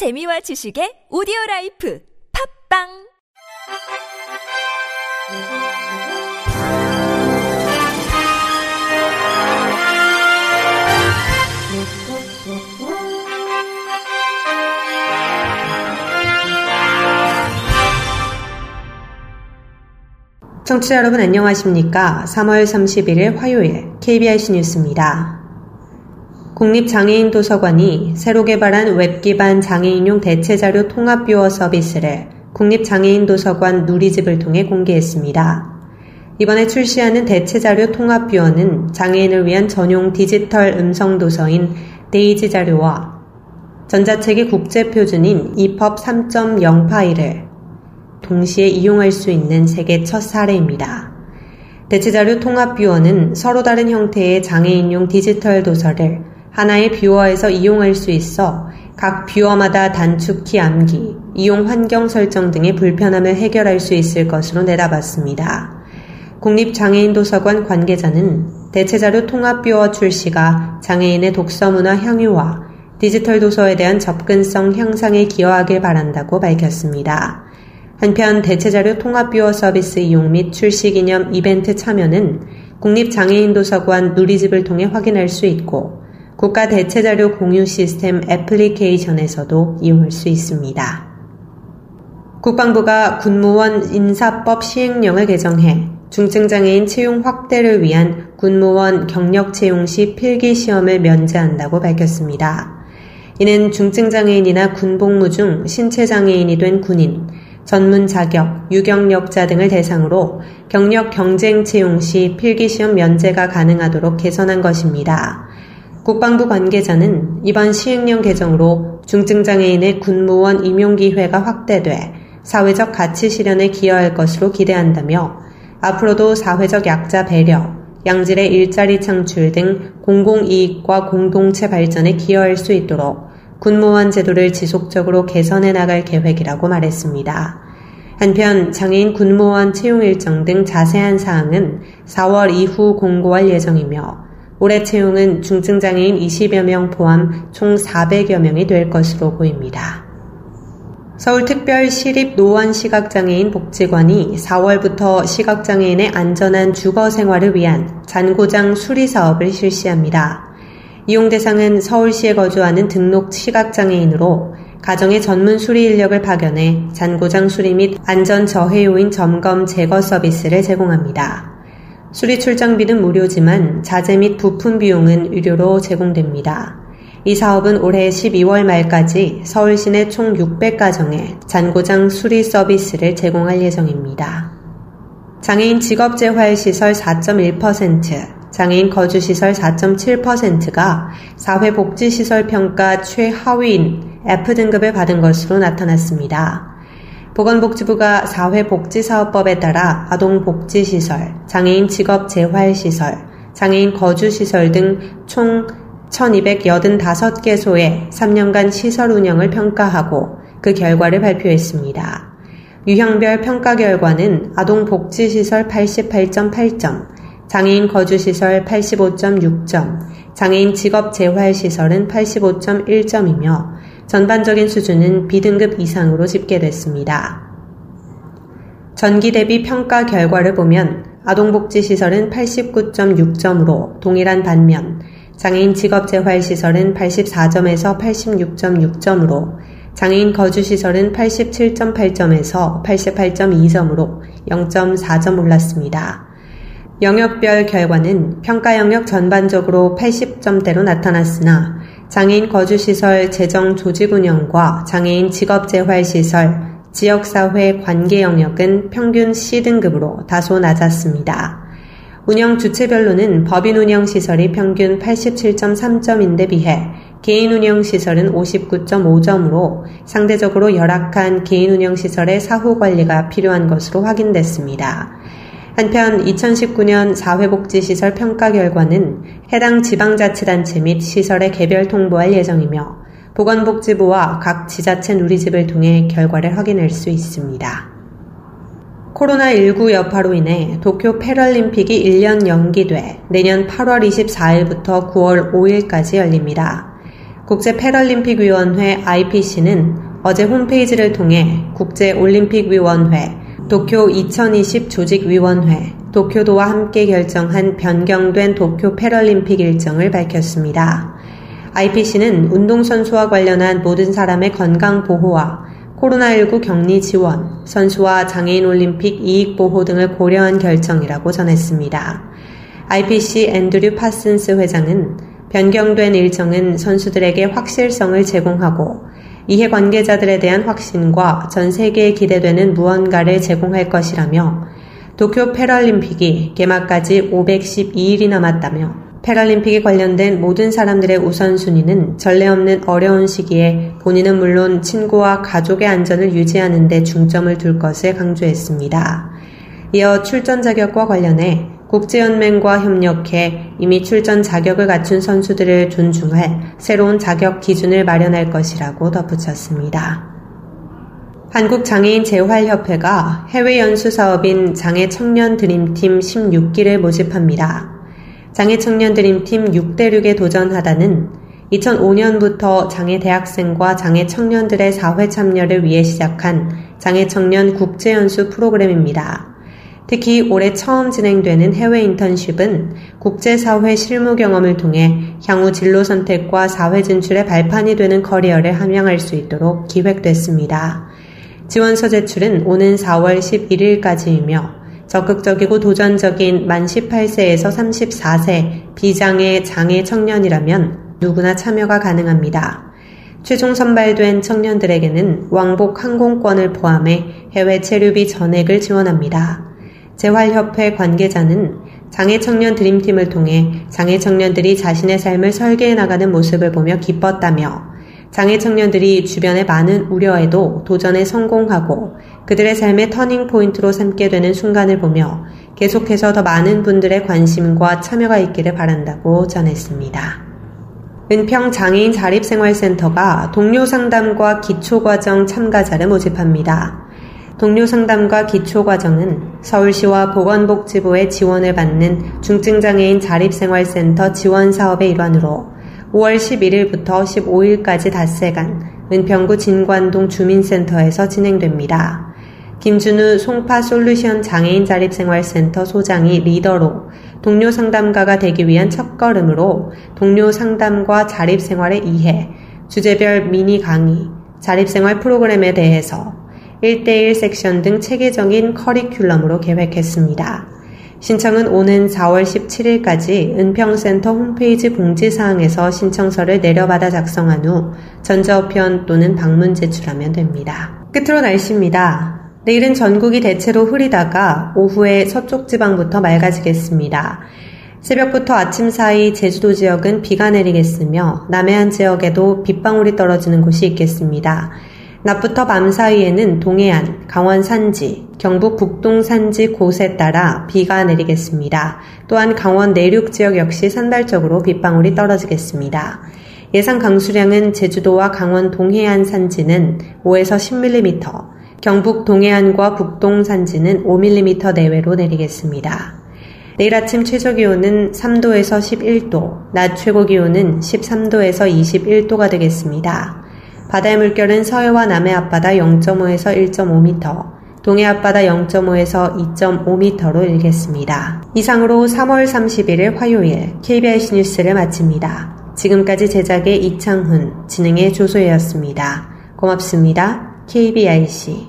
재미와 지식의 오디오라이프 팝빵! 청취자 여러분 안녕하십니까? 3월 31일 화요일 KBIC 뉴스입니다. 국립장애인도서관이 새로 개발한 웹기반 장애인용 대체자료 통합뷰어 서비스를 국립장애인도서관 누리집을 통해 공개했습니다. 이번에 출시하는 대체자료 통합뷰어는 장애인을 위한 전용 디지털 음성도서인 데이지 자료와 전자책의 국제표준인 EPUB 3.0 파일을 동시에 이용할 수 있는 세계 첫 사례입니다. 대체자료 통합 뷰어는 서로 다른 형태의 장애인용 디지털 도서를 하나의 뷰어에서 이용할 수 있어 각 뷰어마다 단축키 암기, 이용 환경 설정 등의 불편함을 해결할 수 있을 것으로 내다봤습니다. 국립장애인도서관 관계자는 대체자료 통합 뷰어 출시가 장애인의 독서문화 향유와 디지털 도서에 대한 접근성 향상에 기여하길 바란다고 밝혔습니다. 한편 대체자료 통합뷰어 서비스 이용 및 출시 기념 이벤트 참여는 국립장애인도서관 누리집을 통해 확인할 수 있고 국가 대체자료 공유 시스템 애플리케이션에서도 이용할 수 있습니다. 국방부가 군무원 인사법 시행령을 개정해 중증장애인 채용 확대를 위한 군무원 경력 채용 시 필기시험을 면제한다고 밝혔습니다. 이는 중증장애인이나 군복무 중 신체장애인이 된 군인, 전문 자격, 유경력자 등을 대상으로 경력 경쟁 채용 시 필기시험 면제가 가능하도록 개선한 것입니다. 국방부 관계자는 이번 시행령 개정으로 중증장애인의 군무원 임용 기회가 확대돼 사회적 가치 실현에 기여할 것으로 기대한다며 앞으로도 사회적 약자 배려, 양질의 일자리 창출 등 공공이익과 공동체 발전에 기여할 수 있도록 군무원 제도를 지속적으로 개선해 나갈 계획이라고 말했습니다. 한편 장애인 군무원 채용 일정 등 자세한 사항은 4월 이후 공고할 예정이며 올해 채용은 중증장애인 20여 명 포함 총 400여 명이 될 것으로 보입니다. 서울특별시립 노원시각장애인 복지관이 4월부터 시각장애인의 안전한 주거생활을 위한 잔고장 수리 사업을 실시합니다. 이용 대상은 서울시에 거주하는 등록 시각장애인으로 가정의 전문 수리 인력을 파견해 잔고장 수리 및 안전 저해 요인 점검 제거 서비스를 제공합니다. 수리 출장비는 무료지만 자재 및 부품 비용은 유료로 제공됩니다. 이 사업은 올해 12월 말까지 서울시 내 총 600가정에 잔고장 수리 서비스를 제공할 예정입니다. 장애인 직업재활시설 4.1%, 장애인 거주시설 4.7%가 사회복지시설평가 최하위인 F등급을 받은 것으로 나타났습니다. 보건복지부가 사회복지사업법에 따라 아동복지시설, 장애인 직업재활시설, 장애인 거주시설 등 총 1,285개소의 3년간 시설 운영을 평가하고 그 결과를 발표했습니다. 유형별 평가 결과는 아동복지시설 88.8점, 장애인 거주시설 85.6점, 장애인 직업재활시설은 85.1점이며 전반적인 수준은 B등급 이상으로 집계됐습니다. 전기 대비 평가 결과를 보면 아동복지시설은 89.6점으로 동일한 반면 장애인 직업재활시설은 84점에서 86.6점으로 장애인 거주시설은 87.8점에서 88.2점으로 0.4점 올랐습니다. 영역별 결과는 평가 영역 전반적으로 80점대로 나타났으나 장애인 거주시설 재정 조직 운영과 장애인 직업재활시설, 지역사회 관계 영역은 평균 C등급으로 다소 낮았습니다. 운영 주체별로는 법인 운영시설이 평균 87.3점인데 비해 개인 운영시설은 59.5점으로 상대적으로 열악한 개인 운영시설의 사후관리가 필요한 것으로 확인됐습니다. 한편 2019년 사회복지시설 평가 결과는 해당 지방자치단체 및 시설에 개별 통보할 예정이며 보건복지부와 각 지자체 누리집을 통해 결과를 확인할 수 있습니다. 코로나19 여파로 인해 도쿄 패럴림픽이 1년 연기돼 내년 8월 24일부터 9월 5일까지 열립니다. 국제패럴림픽위원회 IPC는 어제 홈페이지를 통해 국제올림픽위원회, 도쿄 2020 조직위원회, 도쿄도와 함께 결정한 변경된 도쿄 패럴림픽 일정을 밝혔습니다. IPC는 운동선수와 관련한 모든 사람의 건강보호와 코로나19 격리 지원, 선수와 장애인 올림픽 이익 보호 등을 고려한 결정이라고 전했습니다. IPC 앤드류 파슨스 회장은 변경된 일정은 선수들에게 확실성을 제공하고 이해 관계자들에 대한 확신과 전 세계에 기대되는 무언가를 제공할 것이라며 도쿄 패럴림픽이 개막까지 512일이 남았다며 패럴림픽에 관련된 모든 사람들의 우선순위는 전례 없는 어려운 시기에 본인은 물론 친구와 가족의 안전을 유지하는 데 중점을 둘 것을 강조했습니다. 이어 출전 자격과 관련해 국제연맹과 협력해 이미 출전 자격을 갖춘 선수들을 존중할 새로운 자격 기준을 마련할 것이라고 덧붙였습니다. 한국장애인재활협회가 해외 연수사업인 장애청년드림팀 16기를 모집합니다. 장애청년드림팀 6대륙에 도전하다는 2005년부터 장애대학생과 장애청년들의 사회참여를 위해 시작한 장애청년 국제연수 프로그램입니다. 특히 올해 처음 진행되는 해외 인턴십은 국제사회 실무 경험을 통해 향후 진로 선택과 사회 진출의 발판이 되는 커리어를 함양할 수 있도록 기획됐습니다. 지원서 제출은 오는 4월 11일까지이며 적극적이고 도전적인 만 18세에서 34세 비장애 장애 청년이라면 누구나 참여가 가능합니다. 최종 선발된 청년들에게는 왕복 항공권을 포함해 해외 체류비 전액을 지원합니다. 재활협회 관계자는 장애 청년 드림팀을 통해 장애 청년들이 자신의 삶을 설계해 나가는 모습을 보며 기뻤다며 장애 청년들이 주변의 많은 우려에도 도전에 성공하고 그들의 삶의 터닝포인트로 삼게 되는 순간을 보며 계속해서 더 많은 분들의 관심과 참여가 있기를 바란다고 전했습니다. 은평 장애인 자립생활센터가 동료상담과 기초과정 참가자를 모집합니다. 동료상담과 기초과정은 서울시와 보건복지부의 지원을 받는 중증장애인 자립생활센터 지원사업의 일환으로 5월 11일부터 15일까지 닷새간 은평구 진관동 주민센터에서 진행됩니다. 김준우 송파솔루션 장애인 자립생활센터 소장이 리더로 동료 상담가가 되기 위한 첫걸음으로 동료 상담과 자립생활의 이해, 주제별 미니 강의, 자립생활 프로그램에 대해서 1:1 섹션 등 체계적인 커리큘럼으로 계획했습니다. 신청은 오는 4월 17일까지 은평센터 홈페이지 공지사항에서 신청서를 내려받아 작성한 후 전자우편 또는 방문 제출하면 됩니다. 끝으로 날씨입니다. 내일은 전국이 대체로 흐리다가 오후에 서쪽 지방부터 맑아지겠습니다. 새벽부터 아침 사이 제주도 지역은 비가 내리겠으며 남해안 지역에도 빗방울이 떨어지는 곳이 있겠습니다. 낮부터 밤 사이에는 동해안, 강원 산지, 경북 북동 산지 곳에 따라 비가 내리겠습니다. 또한 강원 내륙 지역 역시 산발적으로 빗방울이 떨어지겠습니다. 예상 강수량은 제주도와 강원 동해안 산지는 5에서 10mm, 경북 동해안과 북동 산지는 5mm 내외로 내리겠습니다. 내일 아침 최저 기온은 3도에서 11도, 낮 최고 기온은 13도에서 21도가 되겠습니다. 바다의 물결은 서해와 남해 앞바다 0.5에서 1.5m, 동해 앞바다 0.5에서 2.5m로 일겠습니다. 이상으로 3월 31일 화요일 KBIC 뉴스를 마칩니다. 지금까지 제작의 이창훈, 진행의 조소혜였습니다. 고맙습니다. KBIC